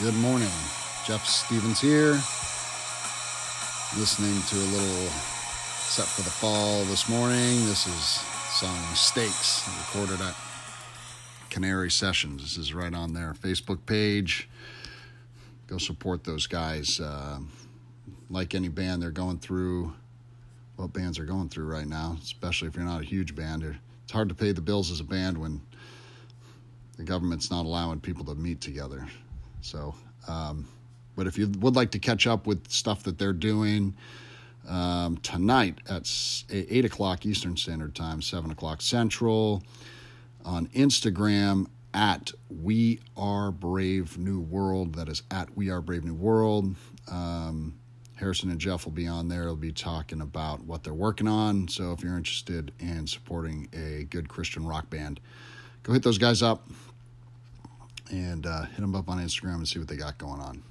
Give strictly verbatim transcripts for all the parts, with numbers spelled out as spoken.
Good morning, Jeff Stevens here, listening to a little set for the fall this morning. This is Song Stakes, recorded at Canary Sessions. This is right on their Facebook page. Go support those guys. Uh, like any band, they're going through what bands are going through right now, especially if you're not a huge band. It's hard to pay the bills as a band when the government's not allowing people to meet together. So, um, but if you would like to catch up with stuff that they're doing, um, tonight at eight o'clock Eastern Standard Time, seven o'clock Central, on Instagram at We Are Brave New World. That is at We Are Brave New World. Um, Harrison and Jeff will be on there. They'll be talking about what they're working on. So if you're interested in supporting a good Christian rock band, go hit those guys up. And uh, hit them up on Instagram and see what they got going on.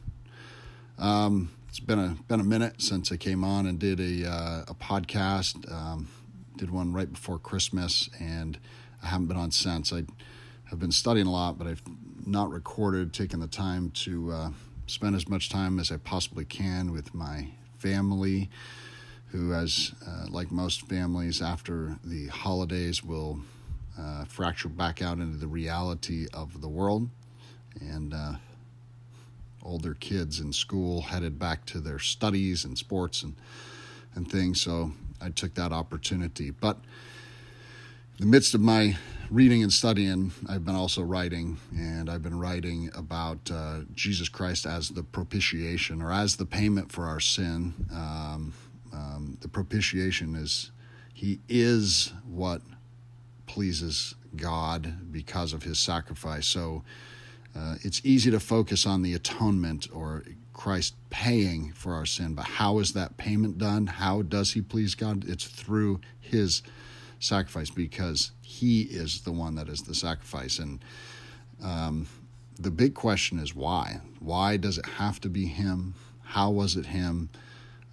Um, it's been a been a minute since I came on and did a uh, a podcast. Um, did one right before Christmas, and I haven't been on since. I have been studying a lot, but I've not recorded, taking the time to uh, spend as much time as I possibly can with my family, who, as uh, like most families, after the holidays will uh, fracture back out into the reality of the world. And uh, older kids in school headed back to their studies and sports and, and things. So I took that opportunity. But in the midst of my reading and studying, I've been also writing. And I've been writing about uh, Jesus Christ as the propitiation, or as the payment for our sin. Um, um, the propitiation is, he is what pleases God because of his sacrifice. So Uh, it's easy to focus on the atonement, or Christ paying for our sin, but how is that payment done? How does he please God? It's through his sacrifice, because he is the one that is the sacrifice. And um, the big question is why? Why does it have to be him? How was it him?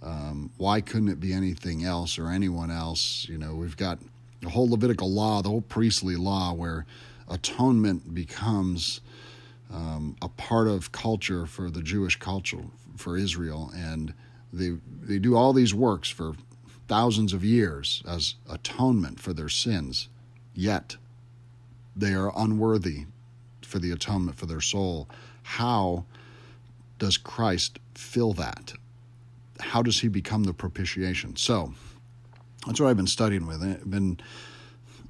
Um, why couldn't it be anything else or anyone else? You know, we've got the whole Levitical law, the whole priestly law, where atonement becomes Um, a part of culture for the Jewish culture, for Israel, and they they do all these works for thousands of years as atonement for their sins, yet they are unworthy for the atonement for their soul. How does Christ fill that? How does he become the propitiation? So that's what I've been studying with. I've been,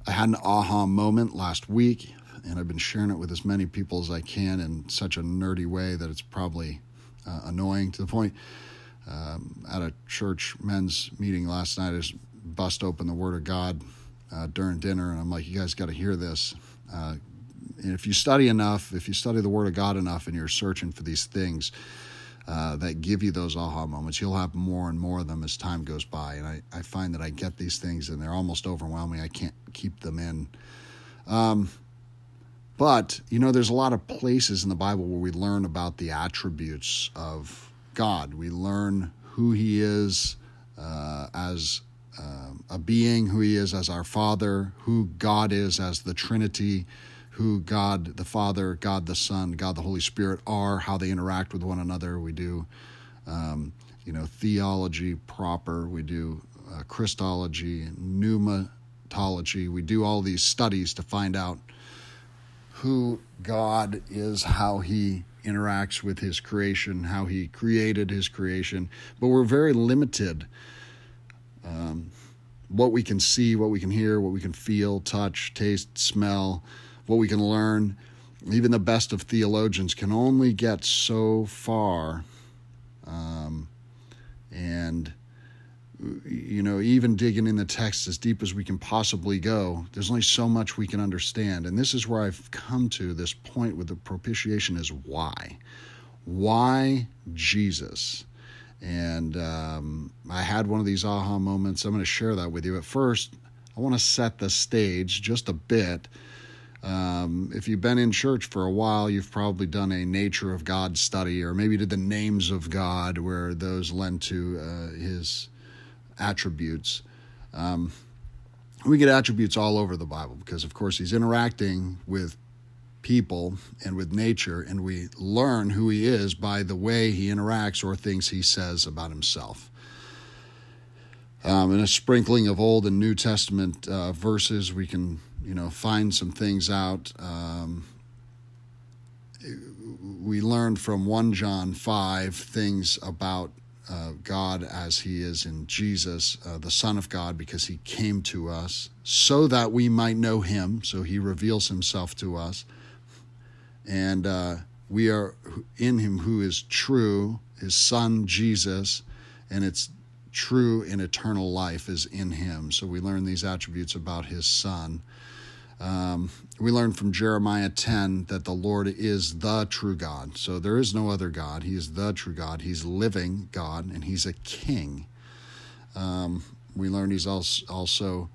I had an aha moment last week, and I've been sharing it with as many people as I can in such a nerdy way that it's probably uh, annoying to the point. Um, at a church men's meeting last night, I just bust open the Word of God uh, during dinner, and I'm like, you guys got to hear this. Uh, and if you study enough, if you study the Word of God enough and you're searching for these things uh, that give you those aha moments, you'll have more and more of them as time goes by. And I, I find that I get these things, and they're almost overwhelming. I can't keep them in. Um... But, you know, there's a lot of places in the Bible where we learn about the attributes of God. We learn who he is uh, as uh, a being, who he is as our Father, who God is as the Trinity, who God the Father, God the Son, God the Holy Spirit are, how they interact with one another. We do, um, you know, theology proper. We do uh, Christology, pneumatology. We do all these studies to find out who God is, how he interacts with his creation, how he created his creation. But we're very limited. Um, what we can see, what we can hear, what we can feel, touch, taste, smell, what we can learn. Even the best of theologians can only get so far. Um, and, you know, even digging in the text as deep as we can possibly go, there's only so much we can understand. And this is where I've come to this point with the propitiation is why. Why Jesus? And um, I had one of these aha moments. I'm going to share that with you. At first, I want to set the stage just a bit. Um, if you've been in church for a while, you've probably done a nature of God study, or maybe did the names of God, where those lend to uh, his attributes. Um, we get attributes all over the Bible because, of course, he's interacting with people and with nature, and we learn who he is by the way he interacts or things he says about himself. Um, in a sprinkling of Old and New Testament uh, verses, we can, you know, find some things out. Um, we learned from First John five things about uh, God as he is in Jesus, uh, the Son of God, because he came to us so that we might know him. So he reveals himself to us. And uh, we are in him who is true, his Son, Jesus, and it's true and eternal life is in him. So we learn these attributes about his Son. Um, we learn from Jeremiah ten that the Lord is the true God. So there is no other God. He is the true God. He's living God, and he's a king. Um, we learn he's also, also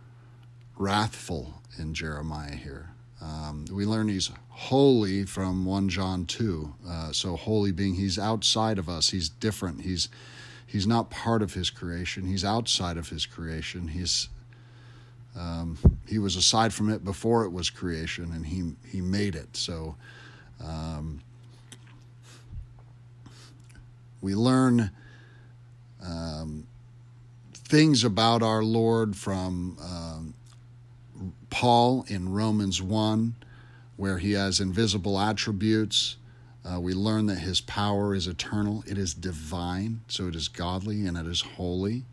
wrathful in Jeremiah here. Um, we learn he's holy from First John two. Uh, so holy being he's outside of us. He's different. He's He's not part of his creation. He's outside of his creation. He's um, he was aside from it before it was creation, and he he made it. So um, we learn um, things about our Lord from um, Paul in Romans one, where he has invisible attributes. Uh, we learn that his power is eternal. It is divine, so it is godly, and it is holy.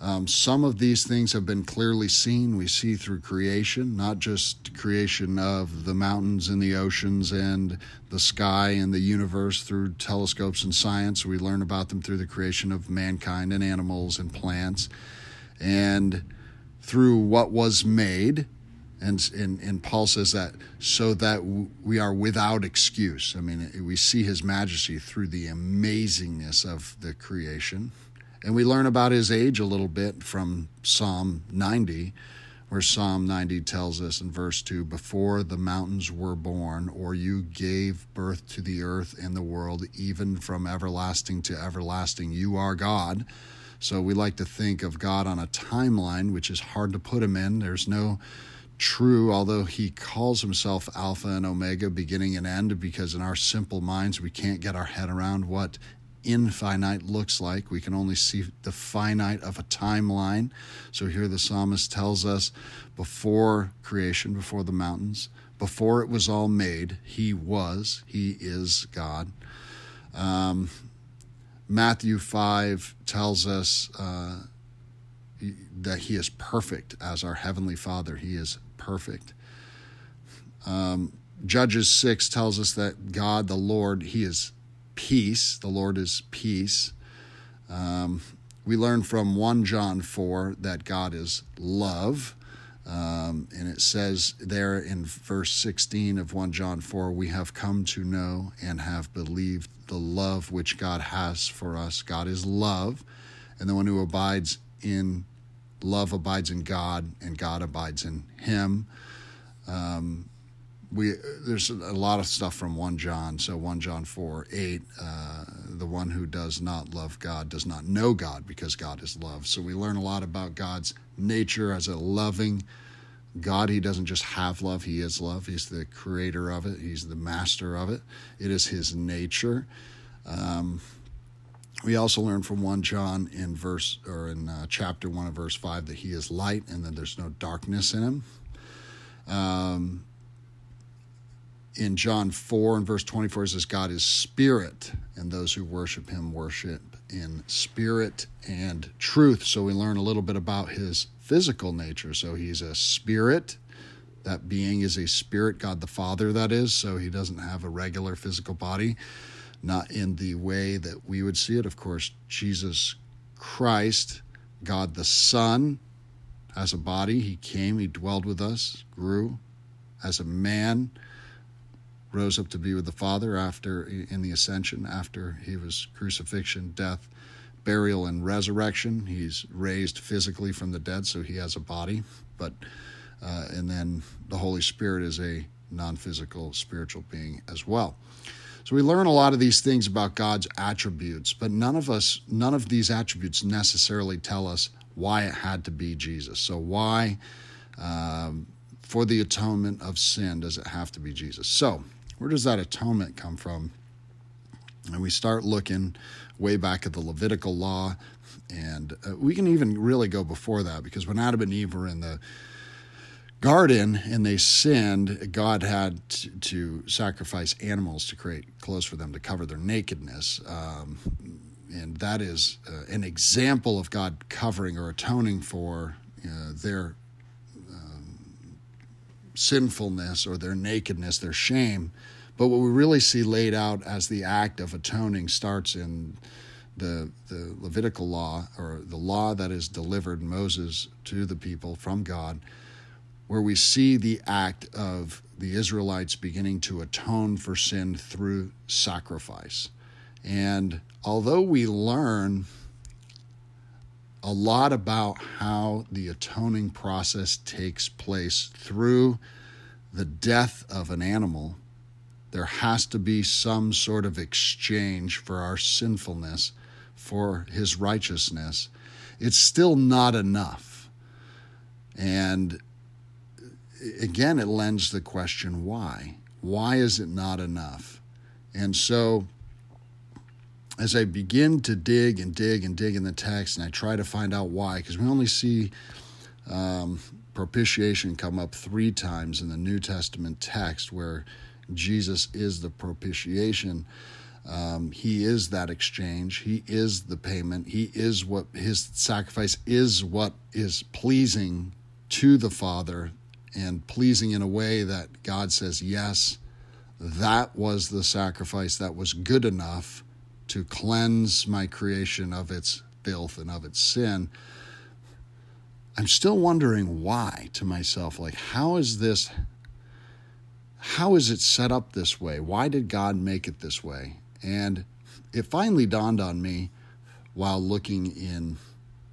Um, some of these things have been clearly seen. We see through creation, not just creation of the mountains and the oceans and the sky and the universe through telescopes and science. We learn about them through the creation of mankind and animals and plants, and through what was made. And, and and Paul says that so that we are without excuse. I mean, we see his majesty through the amazingness of the creation. And we learn about his age a little bit from Psalm ninety, where Psalm ninety tells us in verse two, before the mountains were born, or you gave birth to the earth and the world, even from everlasting to everlasting, you are God. So we like to think of God on a timeline, which is hard to put him in. There's no true, although he calls himself Alpha and Omega, beginning and end, because in our simple minds we can't get our head around what infinite looks like. We can only see the finite of a timeline. So here the psalmist tells us before creation, before the mountains, before it was all made, he was, he is God. Um, Matthew five tells us uh, that he is perfect as our Heavenly Father. He is perfect. Um, Judges six tells us that God, the Lord, he is peace. The Lord is peace. Um, we learn from First John four that God is love. Um, and it says there in verse sixteen of First John four, we have come to know and have believed the love which God has for us. God is love. And the one who abides in love abides in God, and God abides in him. Um, we there's a lot of stuff from First John. So First John four, eight, uh, the one who does not love God does not know God, because God is love. So we learn a lot about God's nature as a loving God. He doesn't just have love. He is love. He's the creator of it. He's the master of it. It is his nature. Um, We also learn from First John in verse or in uh, chapter one of verse five that he is light and that there's no darkness in him. Um, in John four and verse twenty-four, it says God is spirit, and those who worship him worship in spirit and truth. So we learn a little bit about his physical nature. So he's a spirit. That being is a spirit, God the Father, that is. So he doesn't have a regular physical body. Not in the way that we would see it. Of course, Jesus Christ, God the Son, has a body. He came, he dwelled with us, grew as a man, rose up to be with the Father after in the ascension, after he was crucifixion, death, burial, and resurrection. He's raised physically from the dead, so he has a body. But uh, and then the Holy Spirit is a non-physical spiritual being as well. So we learn a lot of these things about God's attributes, but none of us, none of these attributes necessarily tell us why it had to be Jesus. So why um, for the atonement of sin. Does it have to be Jesus? So where does that atonement come from? And we start looking way back at the Levitical law, and uh, we can even really go before that, because when Adam and Eve were in the garden and they sinned, God had t- to sacrifice animals to create clothes for them to cover their nakedness. Um, and that is uh, an example of God covering or atoning for uh, their um, sinfulness or their nakedness, their shame. But what we really see laid out as the act of atoning starts in the the Levitical law, or the law that is delivered Moses to the people from God, where we see the act of the Israelites beginning to atone for sin through sacrifice. And although we learn a lot about how the atoning process takes place through the death of an animal, there has to be some sort of exchange for our sinfulness, for his righteousness. It's still not enough. And again, it lends the question, why? Why is it not enough? And so as I begin to dig and dig and dig in the text, and I try to find out why, because we only see um, propitiation come up three times in the New Testament text, where Jesus is the propitiation. Um, he is that exchange. He is the payment. He is what his sacrifice is, what is pleasing to the Father, and pleasing in a way that God says, yes, that was the sacrifice that was good enough to cleanse my creation of its filth and of its sin. I'm still wondering why to myself, like, how is this How is it set up this way? Why did God make it this way? And it finally dawned on me while looking in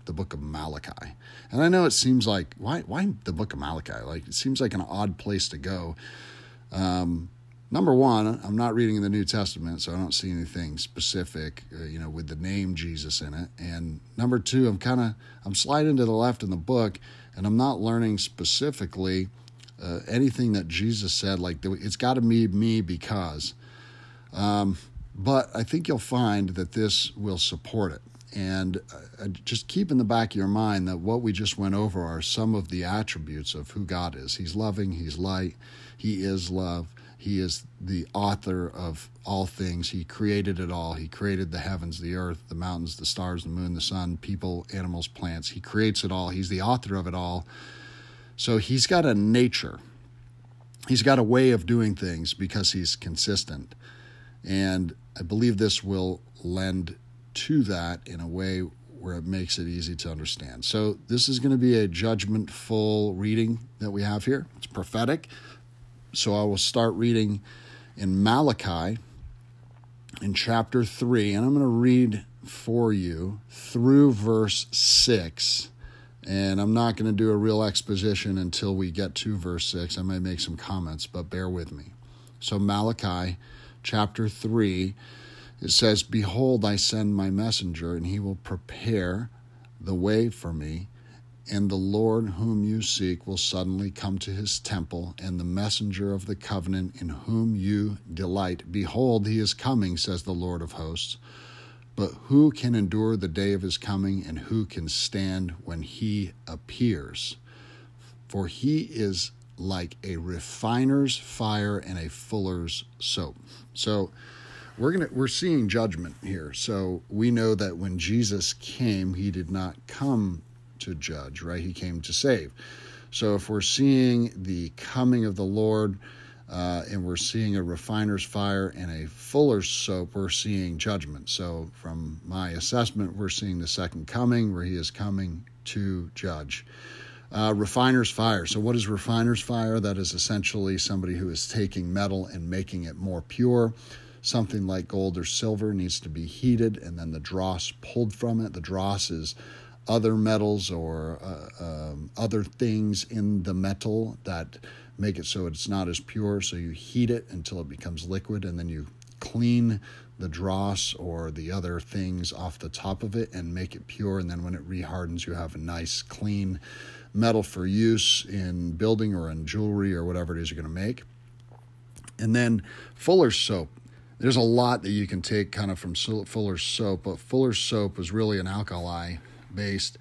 the book of Malachi. And I know it seems like, why why the book of Malachi? Like, it seems like an odd place to go. Um, number one, I'm not reading the New Testament, so I don't see anything specific, uh, you know, with the name Jesus in it. And number two, I'm kind of, I'm sliding to the left in the book, and I'm not learning specifically Uh, anything that Jesus said, like, it's got to be me because. Um, but I think you'll find that this will support it. And uh, just keep in the back of your mind that what we just went over are some of the attributes of who God is. He's loving, he's light, he is love, he is the author of all things. He created it all. He created the heavens, the earth, the mountains, the stars, the moon, the sun, people, animals, plants. He creates it all. He's the author of it all. So he's got a nature. He's got a way of doing things because he's consistent. And I believe this will lend to that in a way where it makes it easy to understand. So this is going to be a judgmentful reading that we have here. It's prophetic. So I will start reading in Malachi in chapter three, and I'm going to read for you through verse six. And I'm not going to do a real exposition until we get to verse six. I might make some comments, but bear with me. So Malachi chapter three, it says, "Behold, I send my messenger, and he will prepare the way for me. And the Lord whom you seek will suddenly come to his temple, and the messenger of the covenant in whom you delight. Behold, he is coming, says the Lord of hosts. But who can endure the day of his coming, and who can stand when he appears? For he is like a refiner's fire and a fuller's soap." So we're gonna we're seeing judgment here. So we know that when Jesus came, he did not come to judge, right? He came to save. So if we're seeing the coming of the Lord, Uh, and we're seeing a refiner's fire and a fuller's soap, we're seeing judgment. So from my assessment, we're seeing the second coming, where he is coming to judge. Uh, refiner's fire. So what is refiner's fire? That is essentially somebody who is taking metal and making it more pure. Something like gold or silver needs to be heated, and then the dross pulled from it. The dross is other metals or uh, um, other things in the metal that make it so it's not as pure. So you heat it until it becomes liquid, and then you clean the dross or the other things off the top of it and make it pure. And then when it rehardens, you have a nice clean metal for use in building or in jewelry or whatever it is you're going to make. And then Fuller's soap. There's a lot that you can take kind of from Fuller's soap, but Fuller's soap was really an alkali-based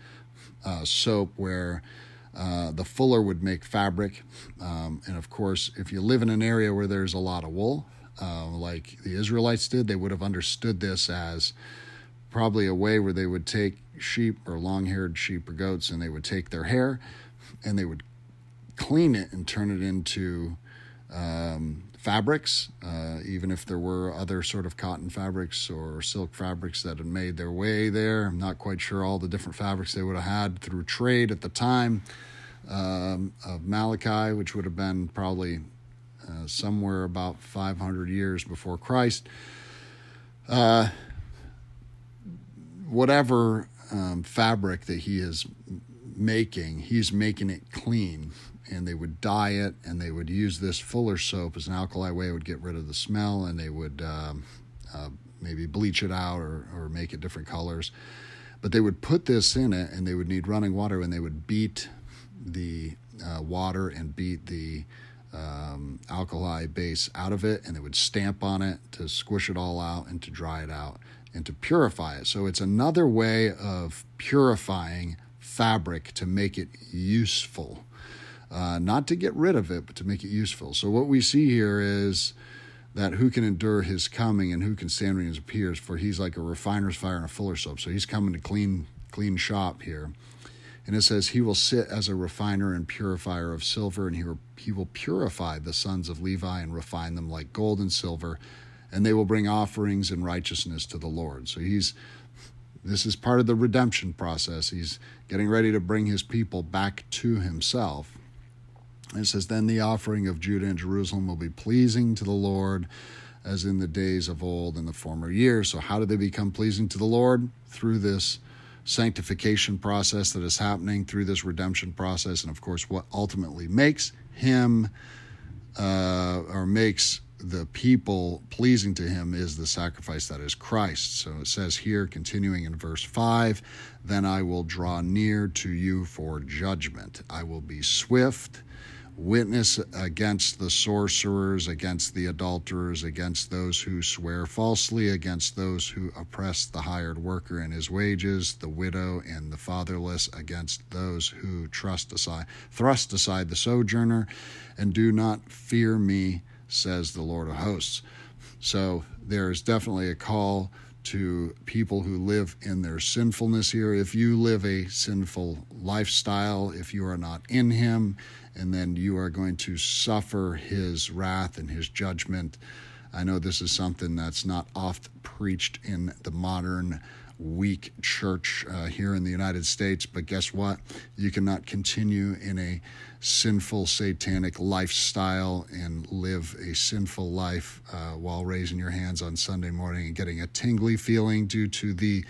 uh, soap where uh, the fuller would make fabric. Um, and, of course, if you live in an area where there's a lot of wool, uh, like the Israelites did, they would have understood this as probably a way where they would take sheep or long-haired sheep or goats, and they would take their hair and they would clean it and turn it into um fabrics, uh, even if there were other sort of cotton fabrics or silk fabrics that had made their way there. I'm not quite sure all the different fabrics they would have had through trade at the time um, of Malachi, which would have been probably uh, somewhere about five hundred years before Christ. Uh, whatever um, fabric that he is making, he's making it clean. And they would dye it, and they would use this Fuller soap as an alkali way. It would get rid of the smell, and they would um, uh, maybe bleach it out or, or make it different colors. But they would put this in it, and they would need running water, and they would beat the uh, water and beat the um, alkali base out of it, and they would stamp on it to squish it all out and to dry it out and to purify it. So it's another way of purifying fabric to make it useful. Uh, not to get rid of it, but to make it useful. So what we see here is that who can endure his coming and who can stand when he appears, for he's like a refiner's fire and a fuller's soap. So he's coming to clean, clean shop here. And it says, he will sit as a refiner and purifier of silver, and he, re- he will purify the sons of Levi and refine them like gold and silver, and they will bring offerings in righteousness to the Lord. So he's this is part of the redemption process. He's getting ready to bring his people back to himself. And it says, then the offering of Judah and Jerusalem will be pleasing to the Lord as in the days of old in the former years. So how do they become pleasing to the Lord? Through this sanctification process that is happening, through this redemption process. And, of course, what ultimately makes him uh, or makes the people pleasing to him is the sacrifice that is Christ. So it says here, continuing in verse five, then I will draw near to you for judgment. I will be swift witness against the sorcerers, against the adulterers, against those who swear falsely, against those who oppress the hired worker and his wages, the widow and the fatherless, against those who trust aside, thrust aside the sojourner, and do not fear me, says the Lord of hosts. So there is definitely a call to people who live in their sinfulness here. If you live a sinful lifestyle, if you are not in him, and then you are going to suffer his wrath and his judgment. I know this is something that's not oft preached in the modern weak church uh, here in the United States, but guess what? You cannot continue in a sinful, satanic lifestyle and live a sinful life uh, while raising your hands on Sunday morning and getting a tingly feeling due to the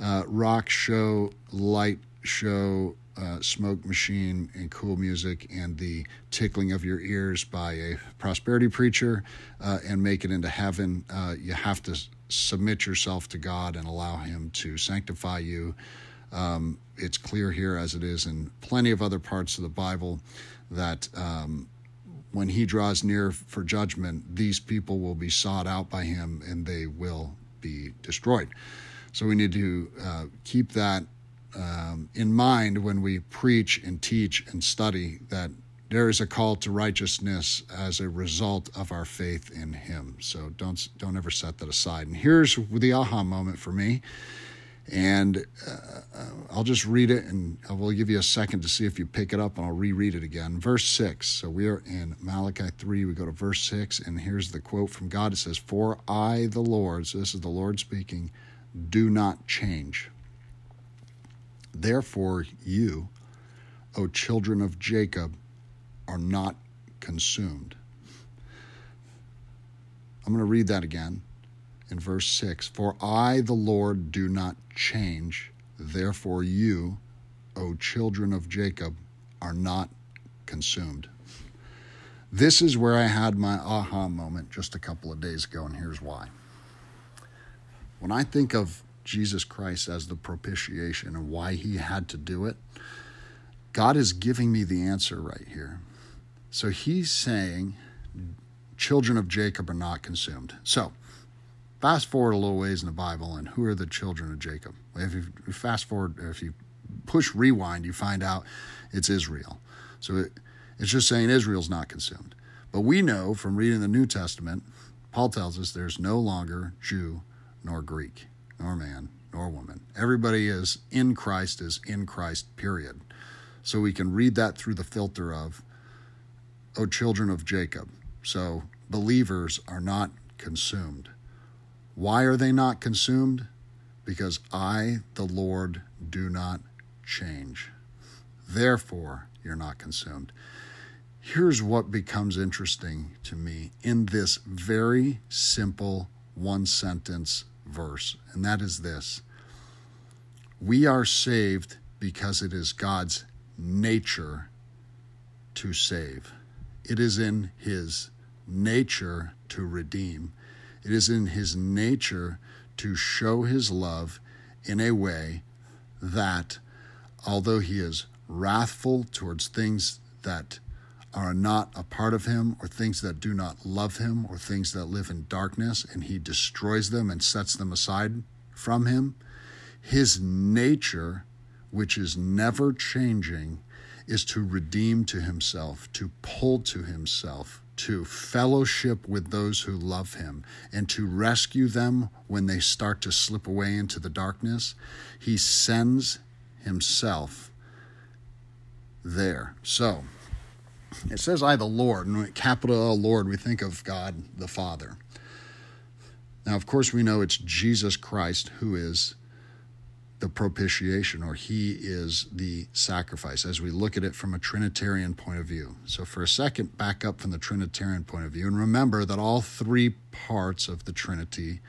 uh, rock show, light show, Uh, smoke machine and cool music and the tickling of your ears by a prosperity preacher uh, and make it into heaven. Uh, you have to submit yourself to God and allow him to sanctify you. Um, it's clear here, as it is in plenty of other parts of the Bible, that um, when he draws near for judgment, these people will be sought out by him and they will be destroyed. So we need to uh, keep that Um, in mind when we preach and teach and study, that there is a call to righteousness as a result of our faith in him. So don't don't ever set that aside. And here's the aha moment for me. And uh, I'll just read it, and I will give you a second to see if you pick it up, and I'll reread it again. Verse six. So we are in Malachi three. We go to verse six, and here's the quote from God. It says, "For I, the Lord," so this is the Lord speaking, "do not change. Therefore you, O children of Jacob, are not consumed." I'm going to read that again in verse six. "For I, the Lord, do not change. Therefore you, O children of Jacob, are not consumed." This is where I had my aha moment just a couple of days ago, and here's why. When I think of Jesus Christ as the propitiation and why he had to do it, God is giving me the answer right here. So he's saying, children of Jacob are not consumed. So fast forward a little ways in the Bible, and who are the children of Jacob? If you fast forward, if you push rewind, you find out it's Israel. So it, it's just saying Israel's not consumed. But we know from reading the New Testament, Paul tells us there's no longer Jew nor Greek, nor man, nor woman. Everybody is in Christ is in Christ, period. So we can read that through the filter of, O children of Jacob. So believers are not consumed. Why are they not consumed? Because I, the Lord, do not change. Therefore, you're not consumed. Here's what becomes interesting to me in this very simple one-sentence verse, and that is this. We are saved because it is God's nature to save. It is in his nature to redeem. It is in his nature to show his love in a way that, although he is wrathful towards things that are not a part of him, or things that do not love him, or things that live in darkness, and he destroys them and sets them aside from him, his nature, which is never changing, is to redeem to himself, to pull to himself, to fellowship with those who love him, and to rescue them when they start to slip away into the darkness. He sends himself there. So it says, I, the Lord, and capital L, Lord, we think of God the Father. Now, of course, we know it's Jesus Christ who is the propitiation, or he is the sacrifice, as we look at it from a Trinitarian point of view. So for a second, back up from the Trinitarian point of view, and remember that all three parts of the Trinity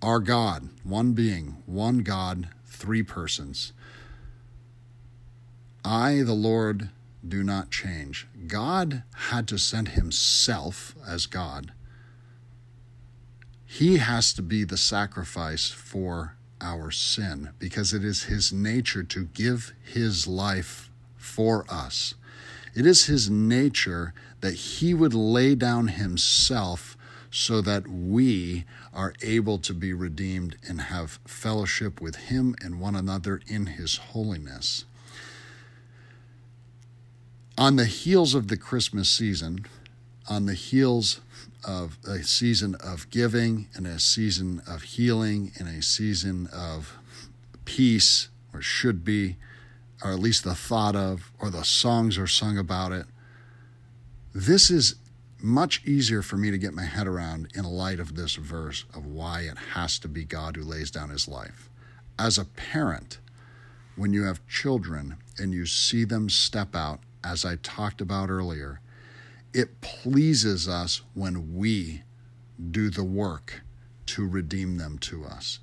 are God, one being, one God, three persons. I, the Lord, do not change. God had to send himself as God. He has to be the sacrifice for our sin, because it is his nature to give his life for us. It is his nature that he would lay down himself so that we are able to be redeemed and have fellowship with him and one another in his holiness. On the heels of the Christmas season, on the heels of a season of giving and a season of healing and a season of peace, or should be, or at least the thought of, or the songs are sung about it. This is much easier for me to get my head around in light of this verse of why it has to be God who lays down his life. As a parent, when you have children and you see them step out, as I talked about earlier, it pleases us when we do the work to redeem them to us.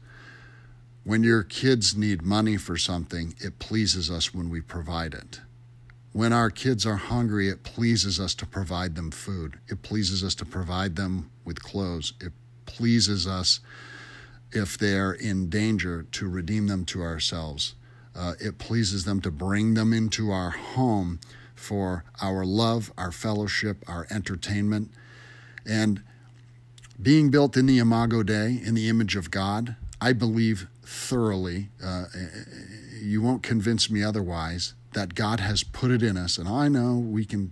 When your kids need money for something, it pleases us when we provide it. When our kids are hungry, it pleases us to provide them food. It pleases us to provide them with clothes. It pleases us, if they're in danger, to redeem them to ourselves. Uh, it pleases them to bring them into our home for our love, our fellowship, our entertainment. And being built in the Imago Dei, in the image of God, I believe thoroughly, uh, you won't convince me otherwise, that God has put it in us. And I know we can,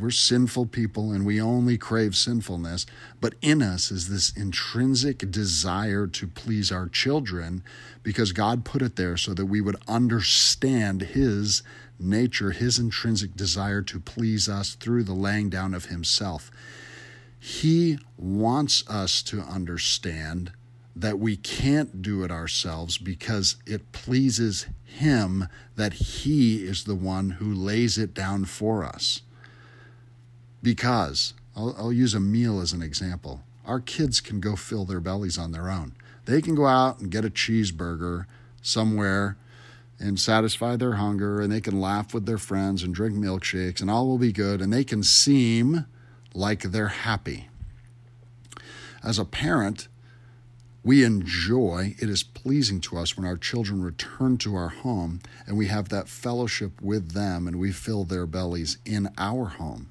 we're sinful people and we only crave sinfulness, but in us is this intrinsic desire to please our children, because God put it there so that we would understand his nature, his intrinsic desire to please us through the laying down of himself. He wants us to understand that we can't do it ourselves, because it pleases him that he is the one who lays it down for us. Because, I'll, I'll use a meal as an example. Our kids can go fill their bellies on their own. They can go out and get a cheeseburger somewhere and satisfy their hunger, and they can laugh with their friends and drink milkshakes, and all will be good, and they can seem like they're happy. As a parent, We enjoy, it is pleasing to us when our children return to our home and we have that fellowship with them and we fill their bellies in our home.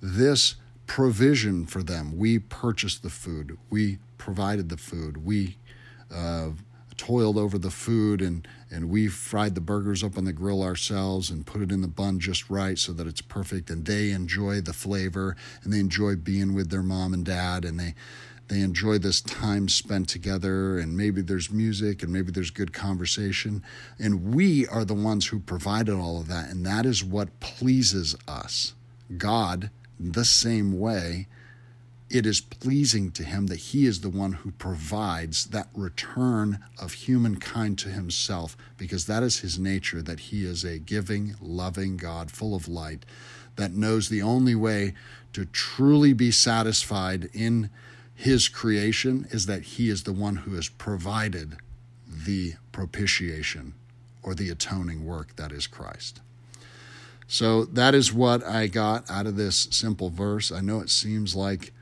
This provision for them, we purchased the food, we provided the food, we uh, toiled over the food and, and we fried the burgers up on the grill ourselves and put it in the bun just right so that it's perfect, and they enjoy the flavor and they enjoy being with their mom and dad, and they They enjoy this time spent together, and maybe there's music and maybe there's good conversation. And we are the ones who provided all of that, and that is what pleases us. God, the same way, it is pleasing to him that he is the one who provides that return of humankind to himself, because that is his nature, that he is a giving, loving God, full of light, that knows the only way to truly be satisfied in his creation is that he is the one who has provided the propitiation or the atoning work that is Christ. So that is what I got out of this simple verse. I know it seems like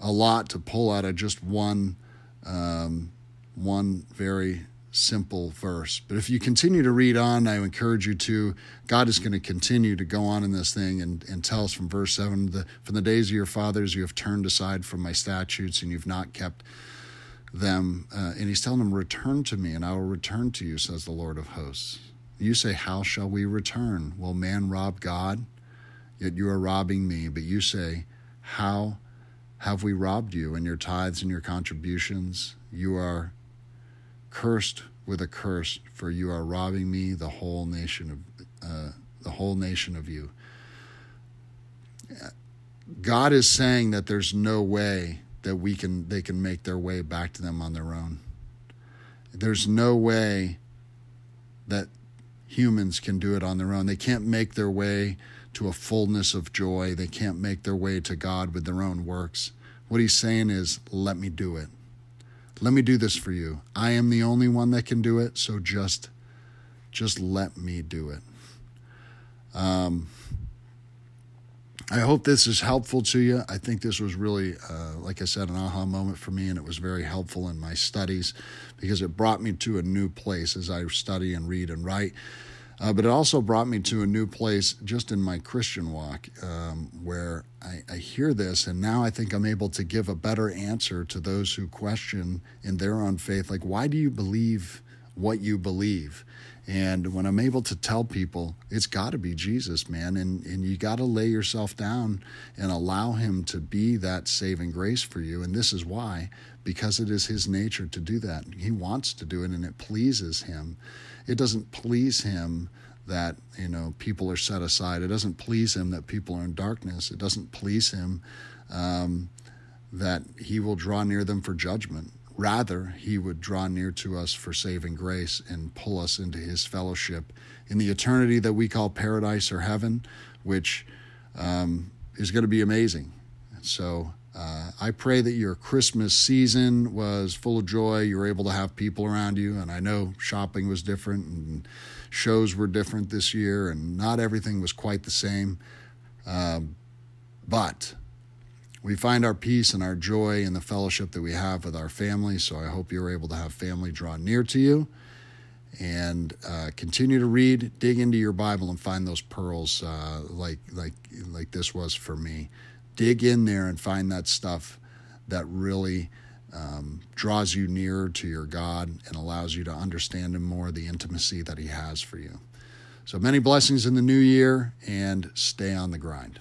a lot to pull out of just one, um, one very simple verse. But if you continue to read on, I encourage you to. God is going to continue to go on in this thing and, and tell us from verse seven, the, from the days of your fathers, you have turned aside from my statutes and you've not kept them. Uh, and he's telling them, return to me and I will return to you, says the Lord of hosts. You say, how shall we return? Will man rob God? Yet you are robbing me. But you say, how have we robbed you in your tithes and your contributions? You are cursed with a curse, for you are robbing me, the whole nation of uh, the whole nation of you. God is saying that there's no way that we can they can make their way back to them on their own. There's no way that humans can do it on their own. They can't make their way to a fullness of joy. They can't make their way to God with their own works. What he's saying is, let me do it. Let me do this for you. I am the only one that can do it, so just, just let me do it. Um, I hope this is helpful to you. I think this was really, uh, like I said, an aha moment for me, and it was very helpful in my studies because it brought me to a new place as I study and read and write. Uh, but it also brought me to a new place just in my Christian walk um, where I, I hear this, and now I think I'm able to give a better answer to those who question in their own faith, like, why do you believe what you believe? And when I'm able to tell people, it's got to be Jesus, man, and, and you got to lay yourself down and allow him to be that saving grace for you. And this is why, because it is his nature to do that. He wants to do it, and it pleases him. It doesn't please him that, you know, people are set aside. It doesn't please him that people are in darkness. It doesn't please him um, that he will draw near them for judgment. Rather, he would draw near to us for saving grace and pull us into his fellowship in the eternity that we call paradise or heaven, which um, is going to be amazing. So uh, I pray that your Christmas season was full of joy. You were able to have people around you. And I know shopping was different and shows were different this year, and not everything was quite the same. Uh, but... We find our peace and our joy in the fellowship that we have with our family. So I hope you're able to have family draw near to you. And uh, continue to read, dig into your Bible, and find those pearls uh, like like like this was for me. Dig in there and find that stuff that really um, draws you nearer to your God and allows you to understand him more, the intimacy that he has for you. So many blessings in the new year, and stay on the grind.